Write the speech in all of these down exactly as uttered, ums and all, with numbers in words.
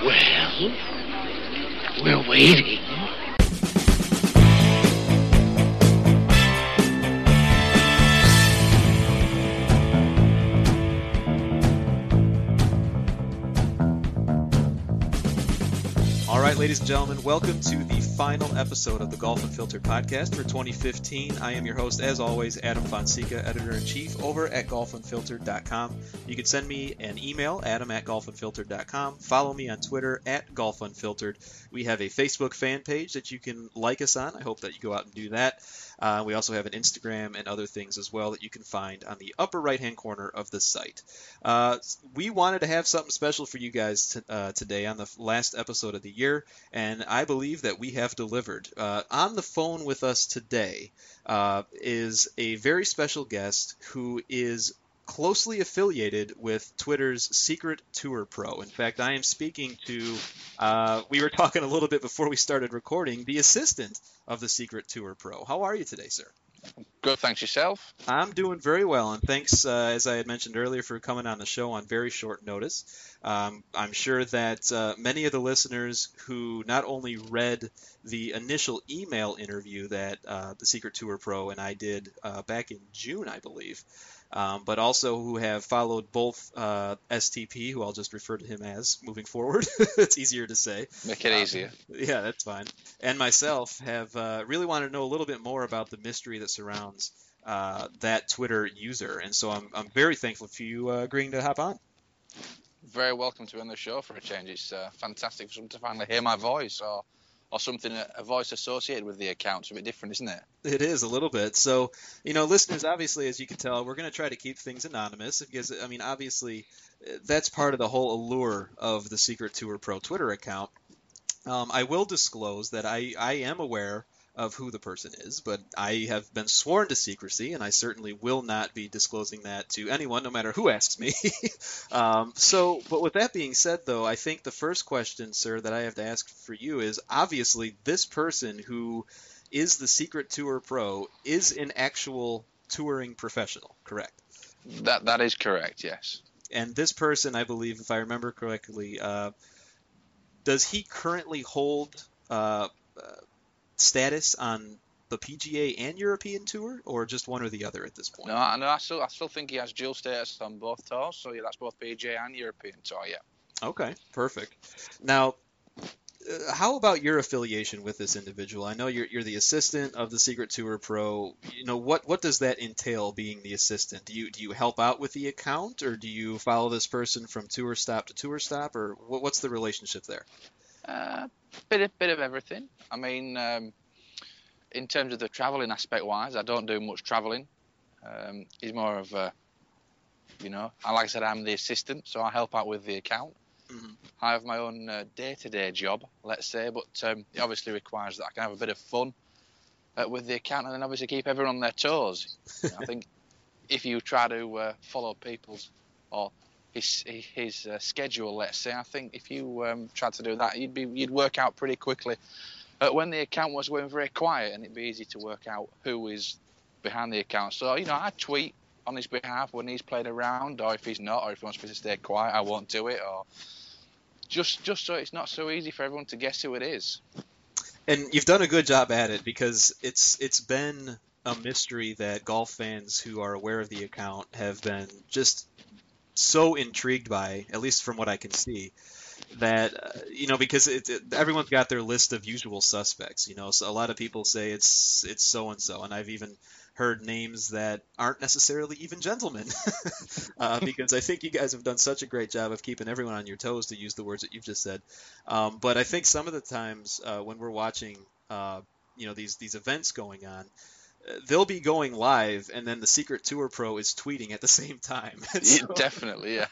Well, we're waiting. All right, ladies and gentlemen, welcome to the final episode of the Golf Unfiltered podcast for twenty fifteen. I am your host, as always, Adam Fonseca, editor-in-chief over at golf unfiltered dot com. You can send me an email, adam at golf unfiltered dot com. Follow me on Twitter at golfunfiltered. We have a Facebook fan page that you can like us on. I hope that you go out and do that. Uh, we also have an Instagram and other things as well that you can find on the upper right-hand corner of the site. Uh, we wanted to have something special for you guys t- uh, today on the last episode of the year, and I believe that we have delivered. Uh, on the phone with us today uh, is a very special guest who is closely affiliated with Twitter's Secret Tour Pro. In fact, I am speaking to, uh, we were talking a little bit before we started recording, the assistant of the Secret Tour Pro. How are you today, sir? Good, thanks. Yourself? I'm doing very well, and thanks, uh, as I had mentioned earlier, for coming on the show on very short notice. Um, I'm sure that uh, many of the listeners who not only read the initial email interview that uh, the Secret Tour Pro and I did uh, back in June, I believe, um, but also who have followed both uh, S T P, who I'll just refer to him as moving forward. It's easier to say. Make it um, easier. Yeah, that's fine. And myself have uh, really wanted to know a little bit more about the mystery that surrounds uh, that Twitter user. And so I'm, I'm very thankful for you uh, agreeing to hop on. Very welcome to end the show for a change. It's uh, fantastic for someone to finally hear my voice or or something, a voice associated with the account. It's a bit different, isn't it? It is a little bit. So, you know, listeners, obviously, as you can tell, we're going to try to keep things anonymous because, I mean, obviously, that's part of the whole allure of the Secret Tour Pro Twitter account. Um, I will disclose that I, I am aware of who the person is, but I have been sworn to secrecy, and I certainly will not be disclosing that to anyone, no matter who asks me. um, so, but with that being said, though, I think the first question, sir, that I have to ask for you is, obviously, this person who is the Secret Tour Pro is an actual touring professional, correct? That That is correct, yes. And this person, I believe, if I remember correctly, uh, does he currently hold uh, uh, status on the P G A and European tour, or just one or the other at this point? No, I know. I still, I still think he has dual status on both tours. So yeah, that's both P G A and European tour. Yeah. Okay, perfect. Now, uh, how about your affiliation with this individual? I know you're you're the assistant of the Secret Tour Pro. You know what what does that entail? Being the assistant, do you do you help out with the account, or do you follow this person from tour stop to tour stop, or what, what's the relationship there? Uh, bit of bit of everything. I mean, um, in terms of the travelling aspect wise, I don't do much travelling. Um, he's more of a, you know, like I said, I'm the assistant, so I help out with the account. Mm-hmm. I have my own uh, day-to-day job, let's say, but um, it obviously requires that I can have a bit of fun uh, with the account, and then obviously keep everyone on their toes. I think if you try to uh, follow people's or his his uh, schedule, let's say, I think if you um, tried to do that, you'd be you'd work out pretty quickly uh, when the account was going very quiet, and it'd be easy to work out who is behind the account. So, you know, I tweet on his behalf when he's played around, or if he's not, or if he wants me to stay quiet, I won't do it, or just just so it's not so easy for everyone to guess who it is. And you've done a good job at it, because it's it's been a mystery that golf fans who are aware of the account have been just so intrigued by, at least from what I can see, that uh, you know, because it, it, everyone's got their list of usual suspects. You know, so a lot of people say it's it's so and so, and I've even heard names that aren't necessarily even gentlemen, uh, because I think you guys have done such a great job of keeping everyone on your toes, to use the words that you've just said. Um, but I think some of the times uh, when we're watching, uh, you know, these these events going on, they'll be going live, and then the Secret Tour Pro is tweeting at the same time. So, yeah, definitely, yeah.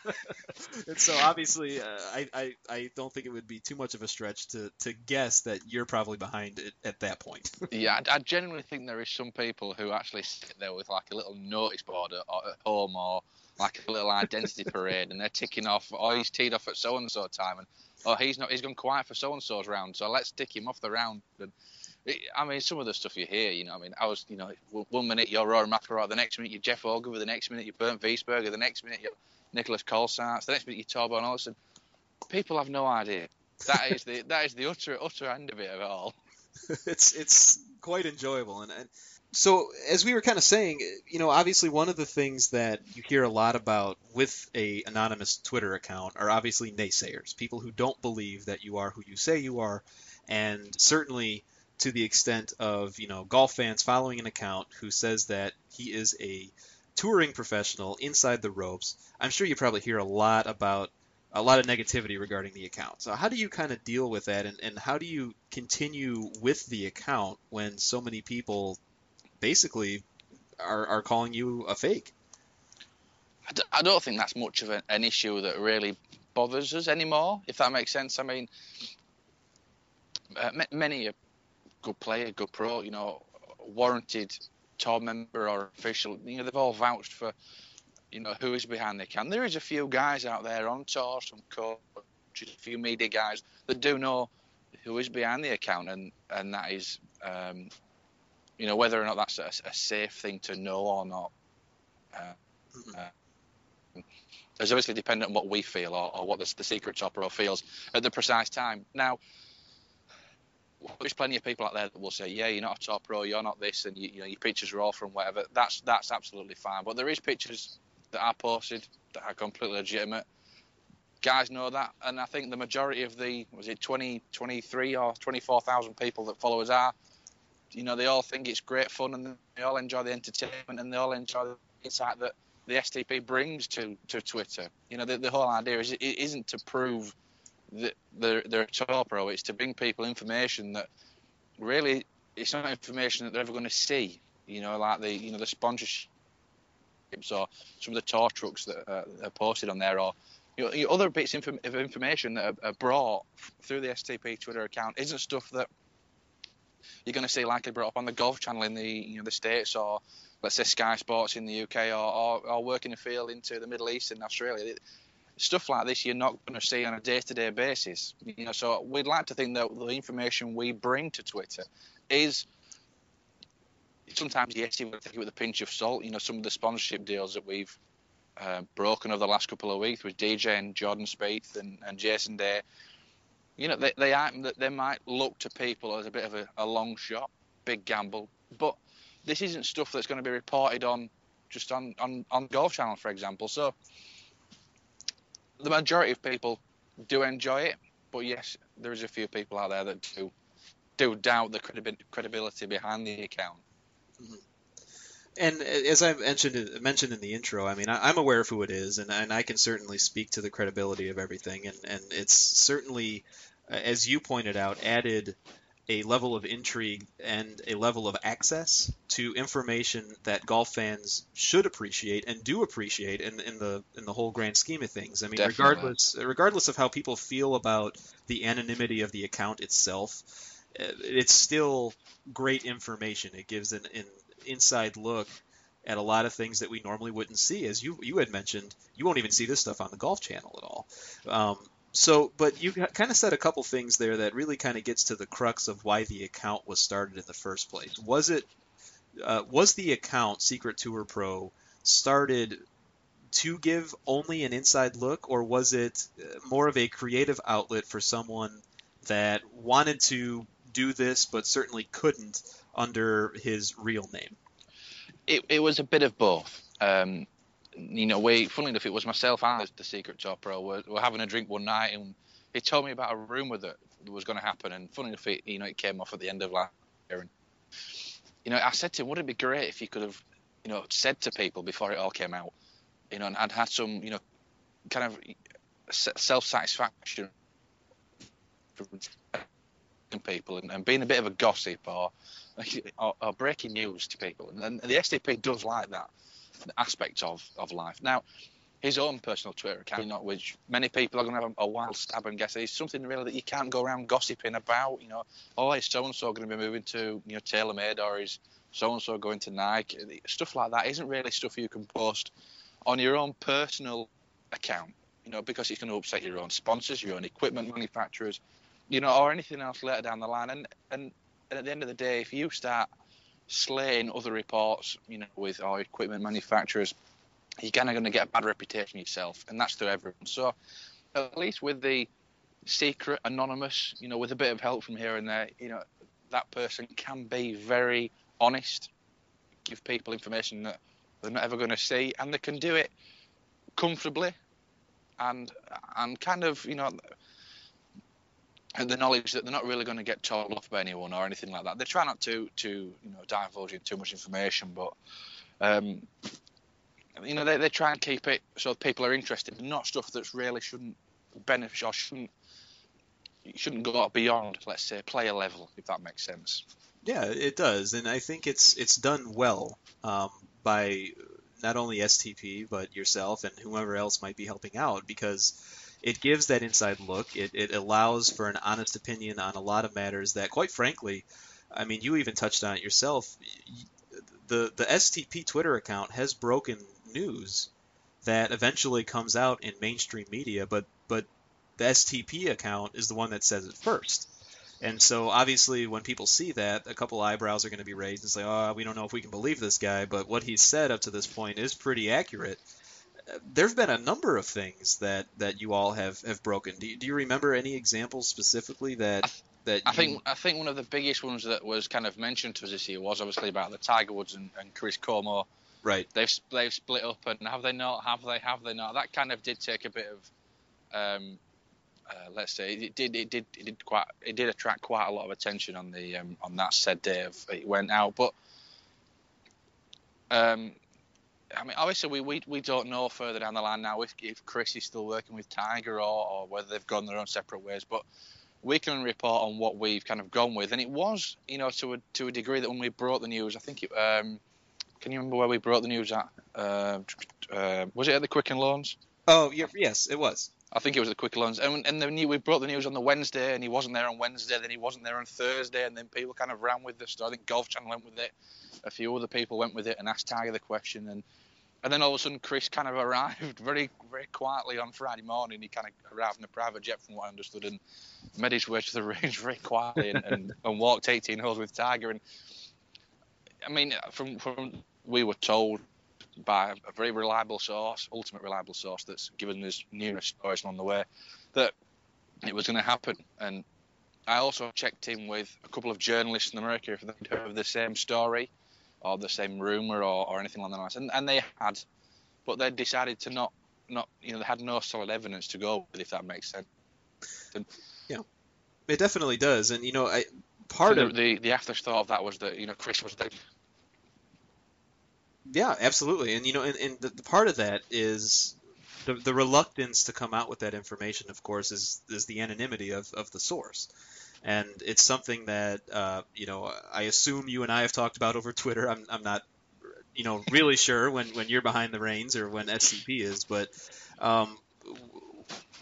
And so obviously, uh, I, I I don't think it would be too much of a stretch to, to guess that you're probably behind it at that point. Yeah, I, I genuinely think there is some people who actually sit there with like a little notice board at, at home, or like a little identity parade, and they're ticking off, oh, he's teed off at so-and-so time, and oh, he's not, he's gone quiet for so-and-so's round, so let's stick him off the round. And I mean, some of the stuff you hear, you know, I mean, I was, you know, one minute you're Rory McIlroy, the next minute you're Jeff Orgeron, the next minute you're Bernd Wiesberger, the next minute you're Nicholas Kolsarts, the next minute you're Torben Olsen. People have no idea. That is the that is the utter utter end of it of it all. It's it's quite enjoyable, and, and so as we were kind of saying, you know, obviously one of the things that you hear a lot about with a anonymous Twitter account are obviously naysayers, people who don't believe that you are who you say you are, and certainly to the extent of, you know, golf fans following an account who says that he is a touring professional inside the ropes. I'm sure you probably hear a lot about a lot of negativity regarding the account. So how do you kind of deal with that, and, and how do you continue with the account when so many people basically are, are calling you a fake? I d- I don't think that's much of an, an issue that really bothers us anymore, if that makes sense. I mean, uh, m- many a good player, good pro, you know, warranted tour member or official, you know, they've all vouched for, you know, who is behind the account. There is a few guys out there on tour, some coaches, a few media guys that do know who is behind the account, and, and that is, um, you know, whether or not that's a, a safe thing to know or not, uh, uh, is obviously dependent on what we feel, or, or what the, the Secret Tour Pro feels at the precise time. Now, there's plenty of people out there that will say, yeah, you're not a top pro, you're not this, and you, you know, your pictures are all from whatever. That's that's absolutely fine. But there is pictures that are posted that are completely legitimate. Guys know that, and I think the majority of the, was it twenty, twenty-three or twenty-four thousand people that follow us are, you know, they all think it's great fun, and they all enjoy the entertainment, and they all enjoy the insight that the S T P brings to, to Twitter. You know, the, the whole idea is it isn't to prove that they're, they're a tour pro, it's to bring people information that really, it's not information that they're ever going to see. You know, like the, you know, the sponsorships or some of the tour trucks that are, are posted on there, or, you know, other bits of information that are, are brought through the S T P Twitter account isn't stuff that you're going to see likely brought up on the Golf Channel in the, you know, the States, or let's say Sky Sports in the U K, or, or, or working a field into the Middle East and Australia. Stuff like this you're not going to see on a day-to-day basis. You know, so we'd like to think that the information we bring to Twitter is sometimes, yes, you would take it with a pinch of salt. You know, some of the sponsorship deals that we've uh, broken over the last couple of weeks with D J and Jordan Spieth and, and Jason Day. You know, they they, are, they might look to people as a bit of a, a long shot, big gamble, but this isn't stuff that's going to be reported on just on, on, on Golf Channel, for example. So the majority of people do enjoy it, but yes, there is a few people out there that do do doubt the credi- credibility behind the account. Mm-hmm. And as I mentioned mentioned in the intro, I mean, I'm aware of who it is, and, and I can certainly speak to the credibility of everything. And, and it's certainly, as you pointed out, added a level of intrigue and a level of access to information that golf fans should appreciate and do appreciate in, in the in the whole grand scheme of things. I mean, Definitely. regardless regardless of how people feel about the anonymity of the account itself, it's still great information. It gives an, an inside look at a lot of things that we normally wouldn't see. As you you had mentioned, you won't even see this stuff on the Golf Channel at all. Um, so, but you kind of said a couple things there that really kind of gets to the crux of why the account was started in the first place. Was it uh, was the account Secret Tour Pro started to give only an inside look, or was it more of a creative outlet for someone that wanted to do this but certainly couldn't under his real name? It, it was a bit of both. Um, you know, we, funnily enough, it was myself and the Secret Tour Pro were, were having a drink one night, and he told me about a rumour that was going to happen. And funnily enough, it, you know, it came off at the end of last year. And, you know, I said to him, wouldn't it be great if you could have, you know, said to people before it all came out, you know, and I'd had some, you know, kind of self satisfaction from to people and, and being a bit of a gossip or, or, or breaking news to people. And, and the S T P does like that aspect of, of life. Now, his own personal Twitter account, not which many people are going to have a, a wild stab and guess. It's something really that you can't go around gossiping about. You know, oh, is so-and-so going to be moving to, you know, TaylorMade, or is so-and-so going to Nike? Stuff like that isn't really stuff you can post on your own personal account, you know, because it's going to upset your own sponsors, your own equipment manufacturers, you know, or anything else later down the line. And, and, and at the end of the day, if you start slaying other reports, you know, with our equipment manufacturers, you're kind of going to get a bad reputation yourself, and that's to everyone. So at least with the secret, anonymous, you know, with a bit of help from here and there, you know, that person can be very honest, give people information that they're not ever going to see, and they can do it comfortably and and kind of, you know, the knowledge that they're not really going to get told off by anyone or anything like that. They try not to, to you know, divulge in too much information, but... Um, You know, they, they try and keep it so people are interested, not stuff that's really shouldn't benefit or shouldn't shouldn't go out beyond, let's say, player level, if that makes sense. Yeah, it does, and I think it's it's done well um, by not only S T P but yourself and whoever else might be helping out, because it gives that inside look. It it allows for an honest opinion on a lot of matters that, quite frankly, I mean, you even touched on it yourself. The the S T P Twitter account has broken news that eventually comes out in mainstream media, but but the S T P account is the one that says it first. And so obviously when people see that, a couple eyebrows are going to be raised and say, oh, we don't know if we can believe this guy, but what he's said up to this point is pretty accurate. There have been a number of things that, that you all have, have broken. Do you, do you remember any examples specifically that... That I think you... I think one of the biggest ones that was kind of mentioned to us this year was obviously about the Tiger Woods and, and Chris Como. Right. They've they've split up, and have they not? Have they? Have they not? That kind of did take a bit of, um, uh, let's say, it did it did it did quite it did attract quite a lot of attention on the um, on that said day of it went out. But um, I mean, obviously we, we we don't know further down the line now if, if Chris is still working with Tiger or, or whether they've gone their own separate ways, but we can report on what we've kind of gone with. And it was, you know, to a, to a degree that when we brought the news, I think it, um, can you remember where we brought the news at? Uh, uh, was it at the Quicken Loans? Oh, yeah, yes, it was. I think it was the Quicken Loans. And, and then we brought the news on the Wednesday, and he wasn't there on Wednesday, then he wasn't there on Thursday, and then people kind of ran with this. I think Golf Channel went with it. A few other people went with it and asked Tiger the question. And, and then all of a sudden, Chris kind of arrived very, very quietly on Friday morning. He kind of arrived in a private jet, from what I understood, and made his way to the range very quietly and, and, and walked eighteen holes with Tiger. And I mean, from from we were told by a very reliable source, ultimate reliable source, that's given us numerous stories along the way, that it was going to happen. And I also checked in with a couple of journalists in America if they'd heard of the same story, or the same rumour, or, or anything like that, and, and they had, but they decided to not, not, you know, they had no solid evidence to go with, if that makes sense. And yeah, it definitely does, and you know, I, part of the, the the afterthought of that was that, you know, Chris was dead. Yeah, absolutely, and you know, and, and the, the part of that is the the reluctance to come out with that information. Of course, is is the anonymity of, of the source. And it's something that, uh, you know, I assume you and I have talked about over Twitter. I'm, I'm not, you know, really sure when, when you're behind the reins or when S C P is, but um,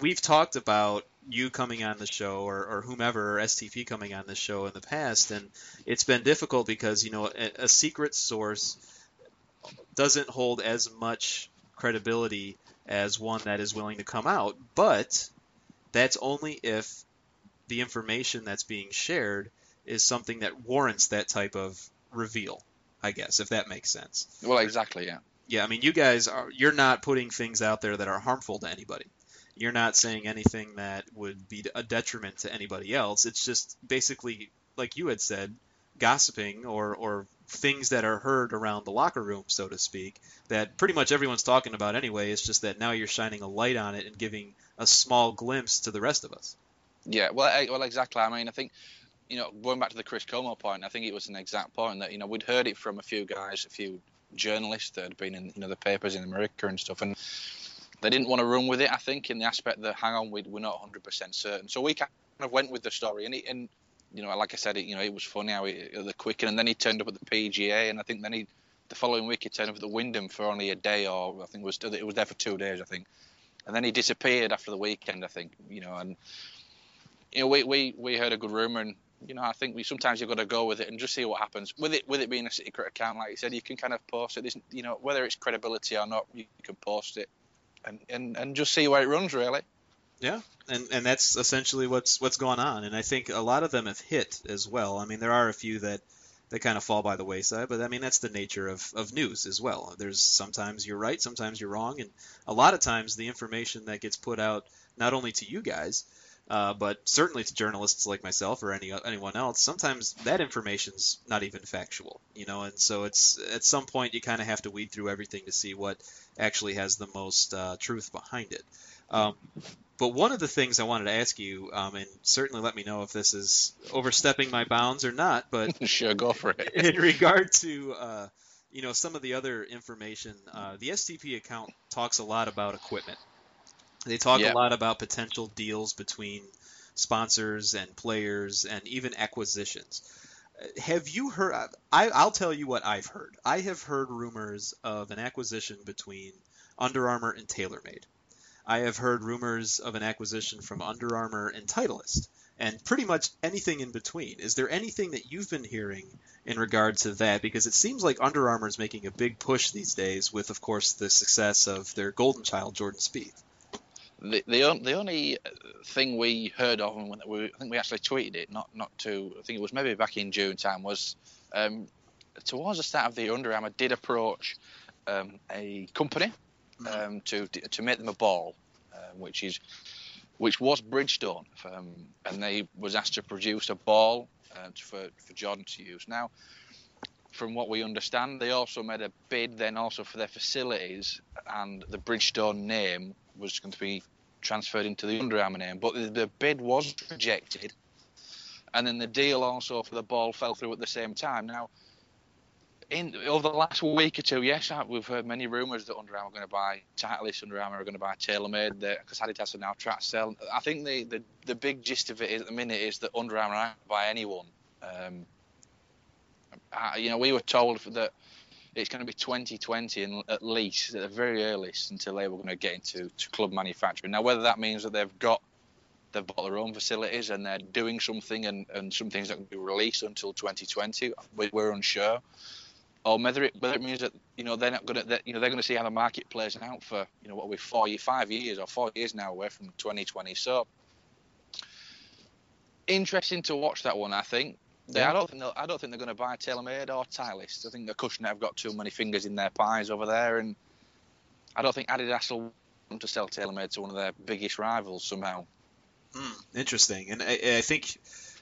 we've talked about you coming on the show or, or whomever, or S T P coming on the show in the past. And it's been difficult because, you know, a, a secret source doesn't hold as much credibility as one that is willing to come out. But that's only if the information that's being shared is something that warrants that type of reveal, I guess, if that makes sense. Well, exactly, yeah. Yeah, I mean, you guys, are you're not putting things out there that are harmful to anybody. You're not saying anything that would be a detriment to anybody else. It's just basically, like you had said, gossiping or, or things that are heard around the locker room, so to speak, that pretty much everyone's talking about anyway. It's just that now you're shining a light on it and giving a small glimpse to the rest of us. Yeah, well, I, well, exactly. I mean, I think, you know, going back to the Chris Como point, I think it was an exact point that, you know, we'd heard it from a few guys, a few journalists that had been in, you know, the papers in America and stuff, and they didn't want to run with it, I think, in the aspect that, hang on, we'd, we're not one hundred percent certain. So we kind of went with the story, and, it, and you know, like I said, it, you know, it was funny how he, the Quicken, and then he turned up at the P G A, and I think then he, the following week he turned up at the Wyndham for only a day, or I think it was it was there for two days, I think, and then he disappeared after the weekend, I think, you know, and you know, we we we heard a good rumor, and you know, I think we sometimes you've got to go with it and just see what happens. With it, with it being a secret account, like you said, you can kind of post it. It's, you know, whether it's credibility or not, you can post it, and, and, and just see where it runs, really. Yeah, and and that's essentially what's what's going on. And I think a lot of them have hit as well. I mean, there are a few that, that kind of fall by the wayside, but I mean, that's the nature of, of news as well. There's sometimes you're right, sometimes you're wrong, and a lot of times the information that gets put out not only to you guys, Uh, but certainly to journalists like myself or any anyone else, sometimes that information's not even factual, you know. And so it's at some point you kind of have to weed through everything to see what actually has the most uh, truth behind it. Um, but one of the things I wanted to ask you, um, and certainly let me know if this is overstepping my bounds or not, but sure, go for it. In regard to uh, you know, some of the other information, uh, the S T P account talks a lot about equipment. They talk yeah. a lot about potential deals between sponsors and players and even acquisitions. Have you heard – I'll tell you what I've heard. I have heard rumors of an acquisition between Under Armour and TaylorMade. I have heard rumors of an acquisition from Under Armour and Titleist, and pretty much anything in between. Is there anything that you've been hearing in regard to that? Because it seems like Under Armour is making a big push these days with, of course, the success of their golden child, Jordan Spieth. The, the the only thing we heard of, and we, I think we actually tweeted it, not not to, I think it was maybe back in June time, was um, towards the start of the Under Armour did approach um, a company um, to to make them a ball, uh, which is which was Bridgestone, um, and they was asked to produce a ball uh, for for Jordan to use. Now, from what we understand, they also made a bid then also for their facilities, and the Bridgestone name was going to be transferred into the Under Armour name, but the, the bid was rejected, and then the deal also for the ball fell through at the same time. Now, in over the last week or two, yes, we've heard many rumours that Under Armour are going to buy Titleist, Under Armour are going to buy TaylorMade, because Adidas are now trying to sell. I think the, the, the big gist of it is, at the minute is that Under Armour aren't buy anyone. Um, I, you know, we were told that it's going to be twenty twenty, and at least, at the very earliest, until they were going to get into to club manufacturing. Now, whether that means that they've got, they've bought their own facilities and they're doing something, and, and some things that can be released until twenty twenty, we, we're unsure. Or whether it whether it means that, you know, they're not going to, you know, they're going to see how the market plays out for, you know, what we're four year, five years or four years now away from twenty twenty. So interesting to watch that one, I think. Yeah, I don't think I don't think they're going to buy TaylorMade or Titleist. I think the Kushner have got too many fingers in their pies over there, and I don't think Adidas will want to sell TaylorMade to one of their biggest rivals somehow. Mm, interesting, and I, I think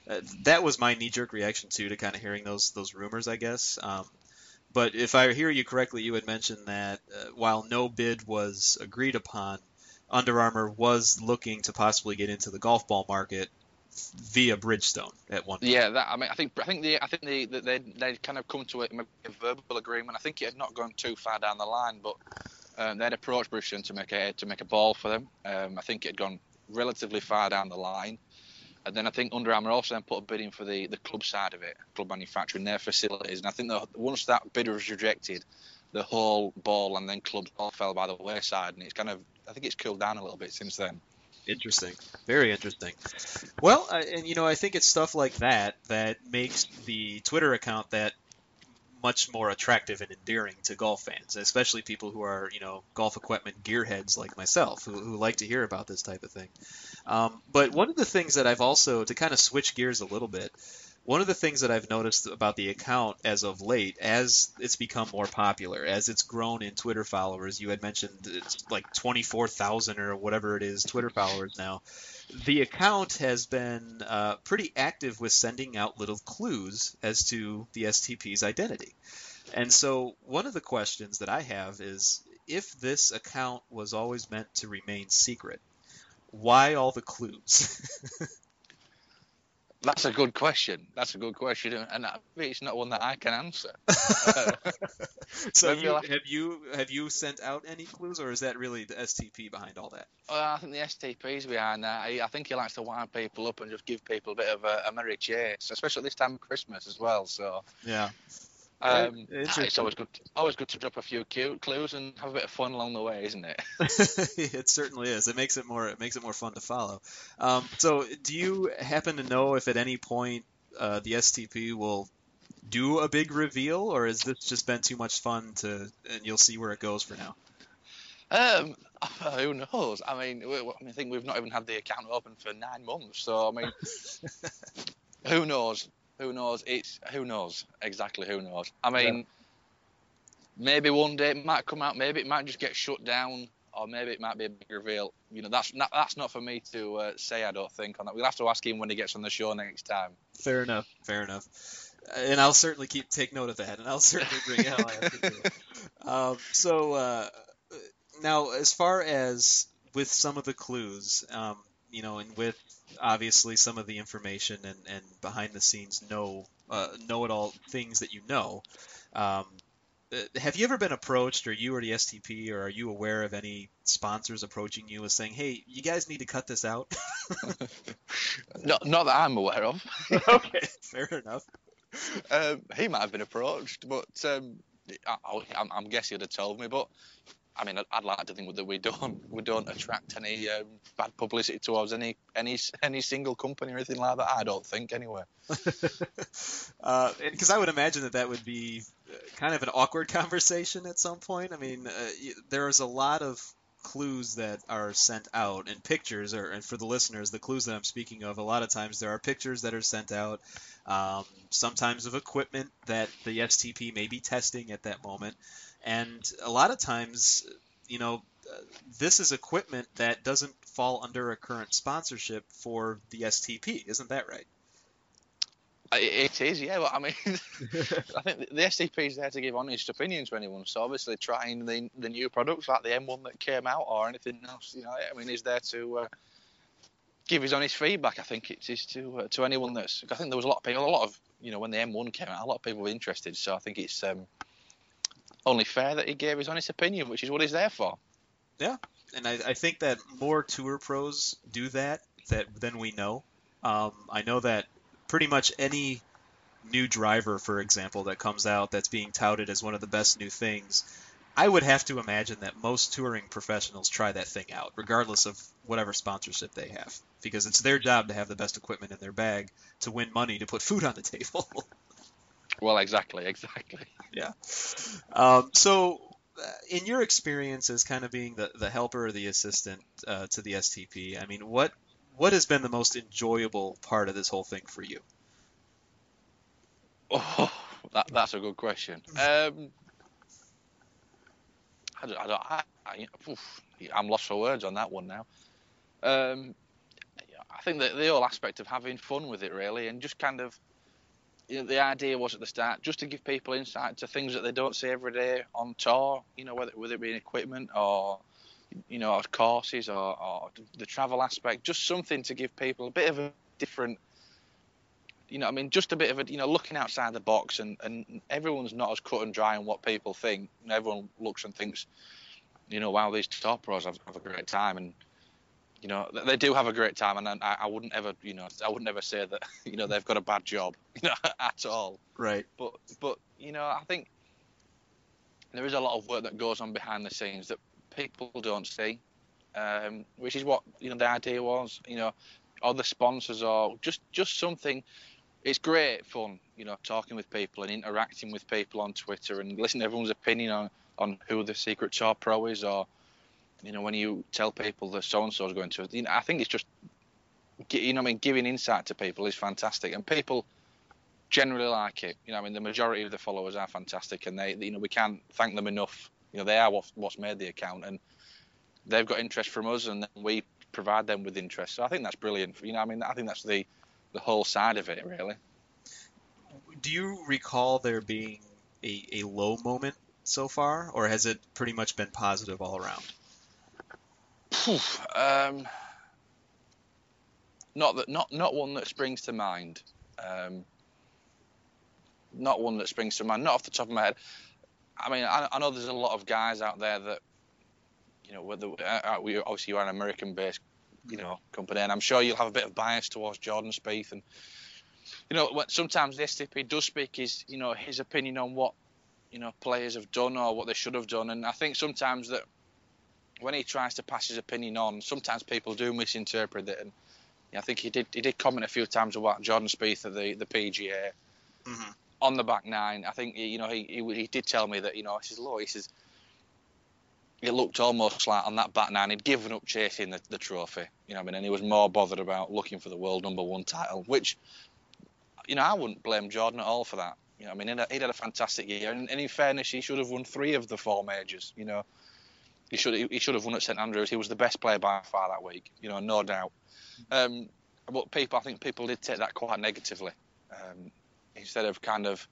uh, that was my knee-jerk reaction too, to kind of hearing those those rumors, I guess. Um, but if I hear you correctly, you had mentioned that uh, while no bid was agreed upon, Under Armour was looking to possibly get into the golf ball market via Bridgestone at one point. Yeah, that, I mean, I think I think the I think the, the, they they kind of come to a, a verbal agreement. I think it had not gone too far down the line, but um, they'd approached Bridgestone to make a to make a ball for them. Um, I think it had gone relatively far down the line, and then I think Under Armour also then put a bid in for the, the club side of it, club manufacturing their facilities. And I think the, once that bid was rejected, the whole ball and then clubs all fell by the wayside, and it's kind of I think it's cooled down a little bit since then. Interesting. Very interesting. Well, uh, and, you know, I think it's stuff like that that makes the Twitter account that much more attractive and endearing to golf fans, especially people who are, you know, golf equipment gearheads like myself who, who like to hear about this type of thing. Um, but one of the things that I've also, to kind of switch gears a little bit, one of the things that I've noticed about the account as of late, as it's become more popular, as it's grown in Twitter followers, you had mentioned it's like twenty-four thousand or whatever it is, Twitter followers now. The account has been uh, pretty active with sending out little clues as to the S T P's identity. And so one of the questions that I have is, if this account was always meant to remain secret, why all the clues? That's a good question. That's a good question, and it's not one that I can answer. So you, have you have you sent out any clues, or is that really the S T P behind all that? Well, I think the S T P is behind that. I, I think he likes to wind people up and just give people a bit of a, a merry chase, especially this time of Christmas as well. So yeah, um, it's always good. To, always good to drop a few cute clues and have a bit of fun along the way, isn't it? It certainly is. It makes it more. It makes it more fun to follow. Um, so, do you happen to know if at any point uh, the S T P will do a big reveal, or has this just been too much fun to, and you'll see where it goes for now? Um, who knows? I mean, we, I think we've not even had the account open for nine months. So, I mean, who knows? Who knows? It's who knows exactly. Who knows? I mean, yeah. Maybe one day it might come out. Maybe it might just get shut down, or maybe it might be a big reveal. You know, that's not, that's not for me to uh, say. I don't think on that. We'll have to ask him when he gets on the show next time. Fair enough. Fair enough. And I'll certainly keep take note of that, and I'll certainly bring out. um, so uh, now, as far as with some of the clues, um, you know, and with. Obviously some of the information and, and behind the scenes know, uh, know-it-all things that you know. Um, have you ever been approached, or you or the S T P, or are you aware of any sponsors approaching you as saying, hey, you guys need to cut this out? not, not that I'm aware of. Okay, fair enough. Um, he might have been approached, but um, I, I'm, I'm guessing he'd have told me, but... I mean, I'd like to think that we don't we don't attract any um, bad publicity towards any any any single company or anything like that. I don't think, anyway. Because uh, I would imagine that that would be kind of an awkward conversation at some point. I mean, uh, there is a lot of clues that are sent out and pictures, or and for the listeners, the clues that I'm speaking of, a lot of times there are pictures that are sent out, um, sometimes of equipment that the S T P may be testing at that moment. And a lot of times, you know, this is equipment that doesn't fall under a current sponsorship for the S T P. Isn't that right? It is, yeah. Well, I mean, I think the S T P is there to give honest opinion to anyone. So obviously trying the, the new products like the M one that came out or anything else, you know, I mean, is there to uh, give his honest feedback. I think it is to uh, to anyone that's – I think there was a lot of people, a lot of, you know, when the M one came out, a lot of people were interested. So I think it's um, – only fair that he gave his honest opinion, which is what he's there for. Yeah, and I, I think that more tour pros do that, that than we know. Um, I know that pretty much any new driver, for example, that comes out that's being touted as one of the best new things, I would have to imagine that most touring professionals try that thing out, regardless of whatever sponsorship they have, because it's their job to have the best equipment in their bag to win money to put food on the table. Well, exactly, exactly. Yeah. Um, so uh, in your experience as kind of being the, the helper or the assistant uh, to the S T P, I mean, what what has been the most enjoyable part of this whole thing for you? Oh, that, that's a good question. Um, I don't, I don't, I, I, oof, I'm lost for words on that one now. Um, I think that the whole aspect of having fun with it, really, and just kind of, you know, the idea was at the start just to give people insight to things that they don't see every day on tour, you know, whether, whether it be in equipment or, you know, or courses or, or the travel aspect, just something to give people a bit of a different, you know, I mean, just a bit of a, you know, looking outside the box, and, and everyone's not as cut and dry on what people think. You know, everyone looks and thinks, you know, wow, these tour pros have, have a great time, and, you know, they do have a great time, and I, I wouldn't ever, you know, I wouldn't ever say that, you know, they've got a bad job, you know, at all. Right. But, but you know, I think there is a lot of work that goes on behind the scenes that people don't see, um, which is what, you know, the idea was, you know, or the sponsors or just, just something. It's great fun, you know, talking with people and interacting with people on Twitter and listening to everyone's opinion on, on who the Secret Tour Pro is, or, you know, when you tell people that so-and-so is going to, you know, I think it's just, you know, I mean, giving insight to people is fantastic, and people generally like it. You know, I mean, the majority of the followers are fantastic, and they, you know, we can't thank them enough. You know, they are what, what's made the account, and they've got interest from us, and we provide them with interest. So I think that's brilliant. You know, I mean, I think that's the the whole side of it, really. Do you recall there being a, a low moment so far, or has it pretty much been positive all around? Um, Not that, not not one that springs to mind. Um, not one that springs to mind. Not off the top of my head. I mean, I, I know there's a lot of guys out there that, you know, whether uh, we obviously you are an American-based, you know, company, and I'm sure you'll have a bit of bias towards Jordan Spieth, and you know, sometimes the S T P does speak his, you know, his opinion on what, you know, players have done or what they should have done, and I think sometimes that when he tries to pass his opinion on, sometimes people do misinterpret it, and I think he did. He did comment a few times about Jordan Spieth at the the P G A mm-hmm. on the back nine. I think you know he, he he did tell me that you know he says look he says it looked almost like on that back nine he'd given up chasing the, the trophy. You know what I mean, and he was more bothered about looking for the world number one title, which you know I wouldn't blame Jordan at all for that. You know what I mean, he had a fantastic year, and, and in fairness he should have won three of the four majors. You know he should he, he should have won at St Andrews. He was the best player by far that week. You know, no doubt. Um, but people, I think people did take that quite negatively, um, instead of kind of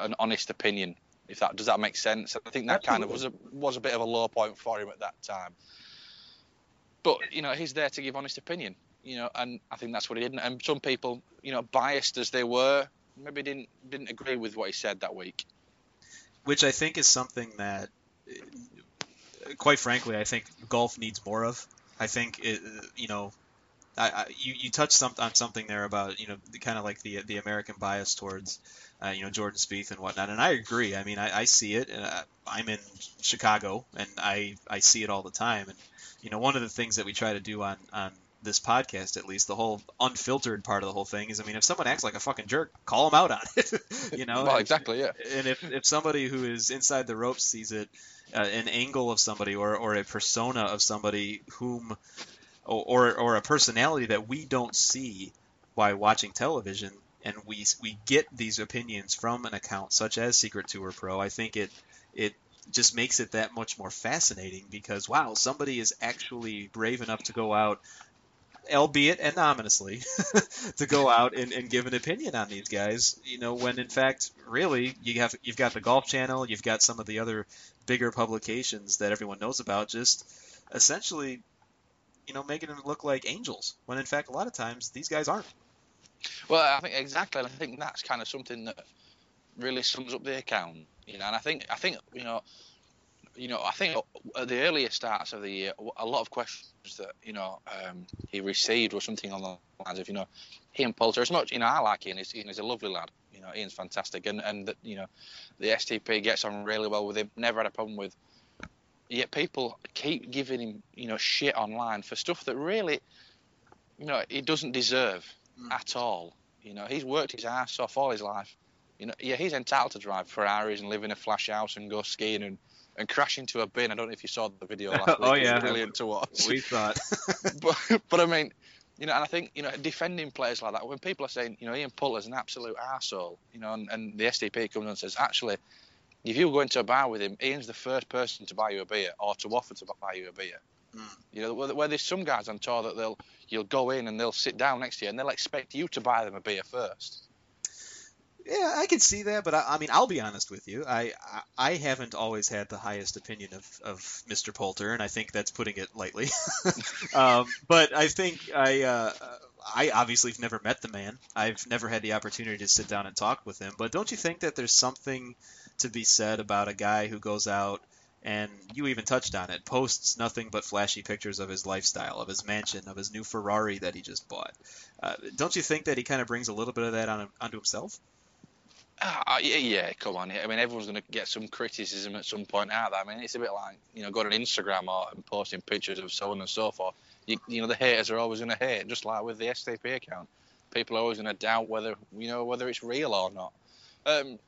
an honest opinion. If that does that make sense? I think that Absolutely. kind of was a was a bit of a low point for him at that time. But you know, he's there to give honest opinion. You know, and I think that's what he did. And some people, you know, biased as they were, maybe didn't didn't agree with what he said that week. Which I think is something that, quite frankly, I think golf needs more of. I think it, you know. I, I, you, you touched some, on something there about, you know, kind of like the the American bias towards, uh, you know, Jordan Spieth and whatnot. And I agree. I mean, I, I see it. And I, I'm in Chicago, and I, I see it all the time. And, you know, one of the things that we try to do on, on this podcast, at least, the whole unfiltered part of the whole thing is, I mean, if someone acts like a fucking jerk, call them out on it, you know? Well, exactly, yeah. And if, if somebody who is inside the ropes sees it, uh, an angle of somebody or, or a persona of somebody whom – Or, or a personality that we don't see by watching television, and we we get these opinions from an account such as Secret Tour Pro. I think it it just makes it that much more fascinating because wow, somebody is actually brave enough to go out, albeit anonymously, to go out and, and give an opinion on these guys. You know, when in fact, really, you have you've got the Golf Channel, you've got some of the other bigger publications that everyone knows about, just essentially. You know, making them look like angels when in fact a lot of times these guys aren't. Well, I think exactly, and I think that's kind of something that really sums up the account, you know. And I think, I think you know, you know, I think at the earlier starts of the year, a lot of questions that you know um, he received were something on the lines of, you know, Ian Poulter. As much, you know, I like Ian. He's, Ian is a lovely lad. You know, Ian's fantastic, and and that you know, the S T P gets on really well with him. Never had a problem with. Yet people keep giving him, you know, shit online for stuff that really, you know, he doesn't deserve mm. at all. You know, he's worked his ass off all his life. You know, yeah, he's entitled to drive Ferraris and live in a flash house and go skiing and, and crash into a bin. I don't know if you saw the video last week. Oh, yeah. It was brilliant to watch. We thought. but, but, I mean, you know, and I think, you know, defending players like that, when people are saying, you know, Ian Poulter's an absolute arsehole, you know, and, and the S D P comes and says, actually, if you go into a bar with him, Ian's the first person to buy you a beer or to offer to buy you a beer. Mm. You know, where, where there's some guys on tour that they'll you'll go in and they'll sit down next to you and they'll expect you to buy them a beer first. Yeah, I can see that, but I, I mean, I'll be honest with you. I, I I haven't always had the highest opinion of, of Mister Poulter, and I think that's putting it lightly. um, but I think I uh, I obviously have never met the man. I've never had the opportunity to sit down and talk with him. But don't you think that there's something to be said about a guy who goes out and, you even touched on it, posts nothing but flashy pictures of his lifestyle, of his mansion, of his new Ferrari that he just bought? Uh, don't you think that he kind of brings a little bit of that on, onto himself? Uh, yeah, come on. I mean, everyone's going to get some criticism at some point out of that. I mean, it's a bit like, you know, going on Instagram or and posting pictures of so on and so forth. You, you know, the haters are always going to hate, just like with the S T P account. People are always going to doubt whether, you know, whether it's real or not. Um,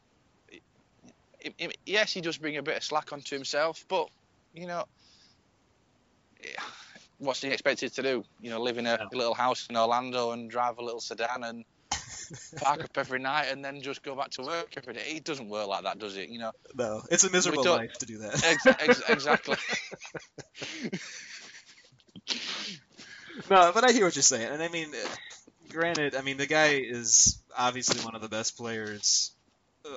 it, it, yes, he does bring a bit of slack onto himself, but, you know, what's he expected to do? You know, live in a little house in Orlando and drive a little sedan and park up every night and then just go back to work every day. It doesn't work like that, does it? You know, no, it's a miserable life to do that. Ex- ex- exactly. No, but I hear what you're saying, and I mean, granted, I mean the guy is obviously one of the best players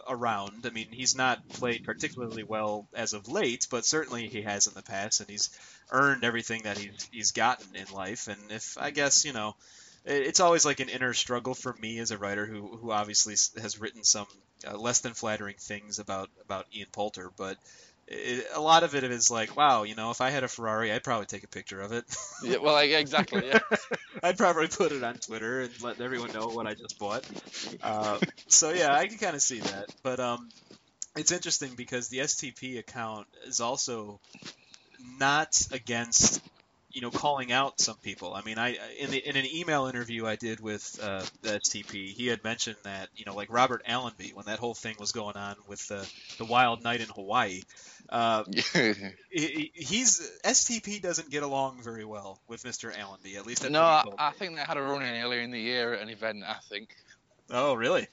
around. I mean, he's not played particularly well as of late, but certainly he has in the past, and he's earned everything that he's he's gotten in life. And if I guess you know. it's always like an inner struggle for me as a writer who who obviously has written some uh, less than flattering things about, about Ian Poulter, but it, a lot of it is like, wow, you know, if I had a Ferrari, I'd probably take a picture of it. Yeah, well, exactly. Yeah. I'd probably put it on Twitter and let everyone know what I just bought. Uh, so yeah, I can kind of see that, but um, it's interesting because the S T P account is also not against, you know, calling out some people. I mean, I in, the, in an email interview I did with uh, the S T P, he had mentioned that, you know, like Robert Allenby, when that whole thing was going on with the, the wild night in Hawaii, uh, he, he's S T P doesn't get along very well with Mister Allenby, at least. At no, I, I think they had a run-in earlier in the year at an event, I think. Oh, really?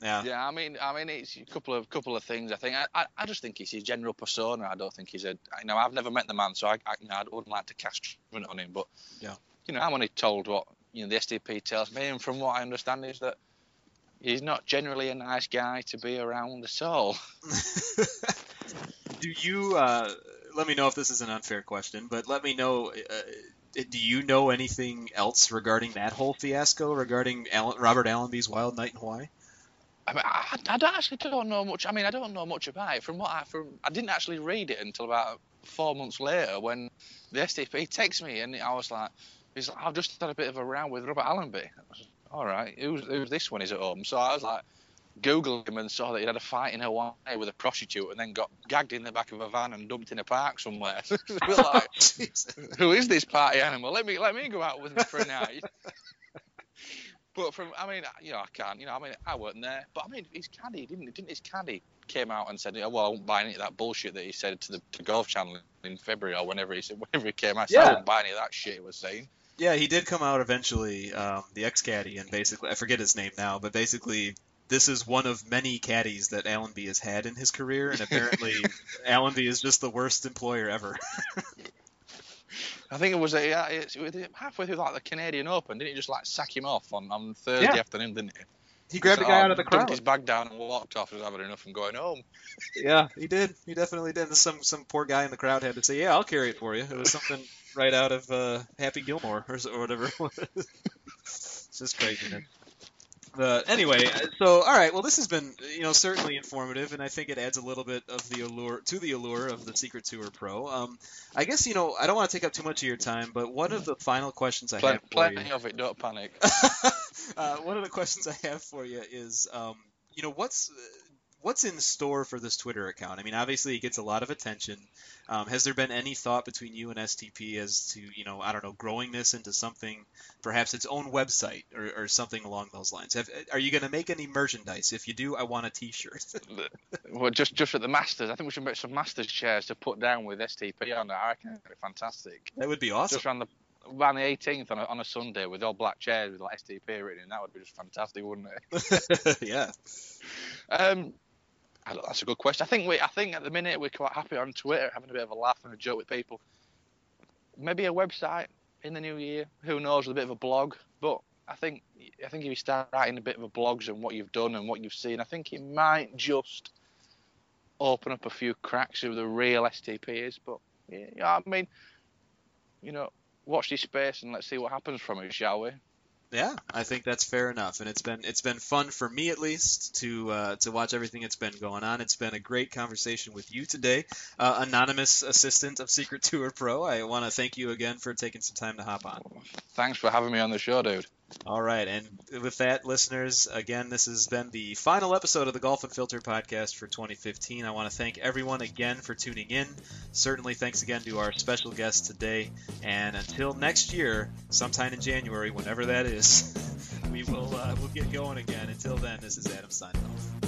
Yeah. Yeah, I mean, I mean, it's a couple of couple of things. I think I, I, I just think it's his general persona. I don't think he's a. You know, I've never met the man, so I, I you know, I wouldn't like to cast judgment on him. But yeah, you know, I'm only told what you know the S T P tells me, and from what I understand is that he's not generally a nice guy to be around at all. Do you? Uh, let me know if this is an unfair question, but let me know. Uh, Do you know anything else regarding that whole fiasco regarding Alan, Robert Allenby's wild night in Hawaii? I, mean, I, I don't actually don't know much. I mean, I don't know much about it. From what I from, I didn't actually read it until about four months later when the S T P texted me, and I was like, "He's like, I've just had a bit of a row with Robert Allenby." I was like, all right, who's, who's this one? Is at home? So I was like, Googled him and saw that he had a fight in Hawaii with a prostitute, and then got gagged in the back of a van and dumped in a park somewhere. We're like, who is this party animal? Let me let me go out with him for a night. But from, I mean, you know, I can't, you know, I mean, I wasn't there. But I mean, his caddy, didn't didn't his caddy came out and said, oh, well, I won't buy any of that bullshit that he said to the to Golf Channel in February or whenever he said, whenever he came out, yeah. I won't buy any of that shit he was saying. Yeah, he did come out eventually, um, the ex-caddy, and basically, I forget his name now, but basically, this is one of many caddies that Allenby has had in his career, and apparently Allenby is just the worst employer ever. I think it was a, yeah, it's, it, halfway through like the Canadian Open, didn't he just like sack him off on, on Thursday yeah. afternoon, didn't he? He grabbed so, the guy out of the crowd, dumped his bag down, and walked off. He was having enough and going home. Yeah, he did. He definitely did. Some some poor guy in the crowd had to say, "Yeah, I'll carry it for you." It was something right out of uh, Happy Gilmore or, or whatever it was. It's just crazy, man. But anyway, so all right. Well, this has been, you know, certainly informative, and I think it adds a little bit of the allure to the allure of the Secret Tour Pro. Um, I guess, you know, I don't want to take up too much of your time, but one of the final questions I Pl- have for plenty you, plenty of it, don't panic. uh, one of the questions I have for you is, um, you know, what's what's in store for this Twitter account? I mean, obviously, it gets a lot of attention. Um, has there been any thought between you and S T P as to, you know, I don't know, growing this into something, perhaps its own website or, or something along those lines? Have, are you going to make any merchandise? If you do, I want a T-shirt. Well, just just for the Masters. I think we should make some Masters chairs to put down with S T P on that. I reckon that would be fantastic. That would be awesome. Just around the, around the eighteenth on a, on a Sunday with all black chairs with like S T P written in. That would be just fantastic, wouldn't it? Yeah. Um. That's a good question. I think we, I think at the minute we're quite happy on Twitter, having a bit of a laugh and a joke with people. Maybe a website in the new year. Who knows? With a bit of a blog. But I think, I think if you start writing a bit of a blogs and what you've done and what you've seen, I think it might just open up a few cracks of the real S T P is. But yeah, you know, I mean, you know, watch this space and let's see what happens from it, shall we? Yeah, I think that's fair enough, and it's been it's been fun for me at least to uh, to watch everything that's been going on. It's been a great conversation with you today, uh, anonymous assistant of Secret Tour Pro. I want to thank you again for taking some time to hop on. Thanks for having me on the show, dude. All right, and with that, listeners, again, this has been the final episode of the Golf Unfiltered podcast for twenty fifteen. I want to thank everyone again for tuning in. Certainly thanks again to our special guest today. And until next year, sometime in January, whenever that is, we will uh, we'll get going again. Until then, this is Adam Steinfeld.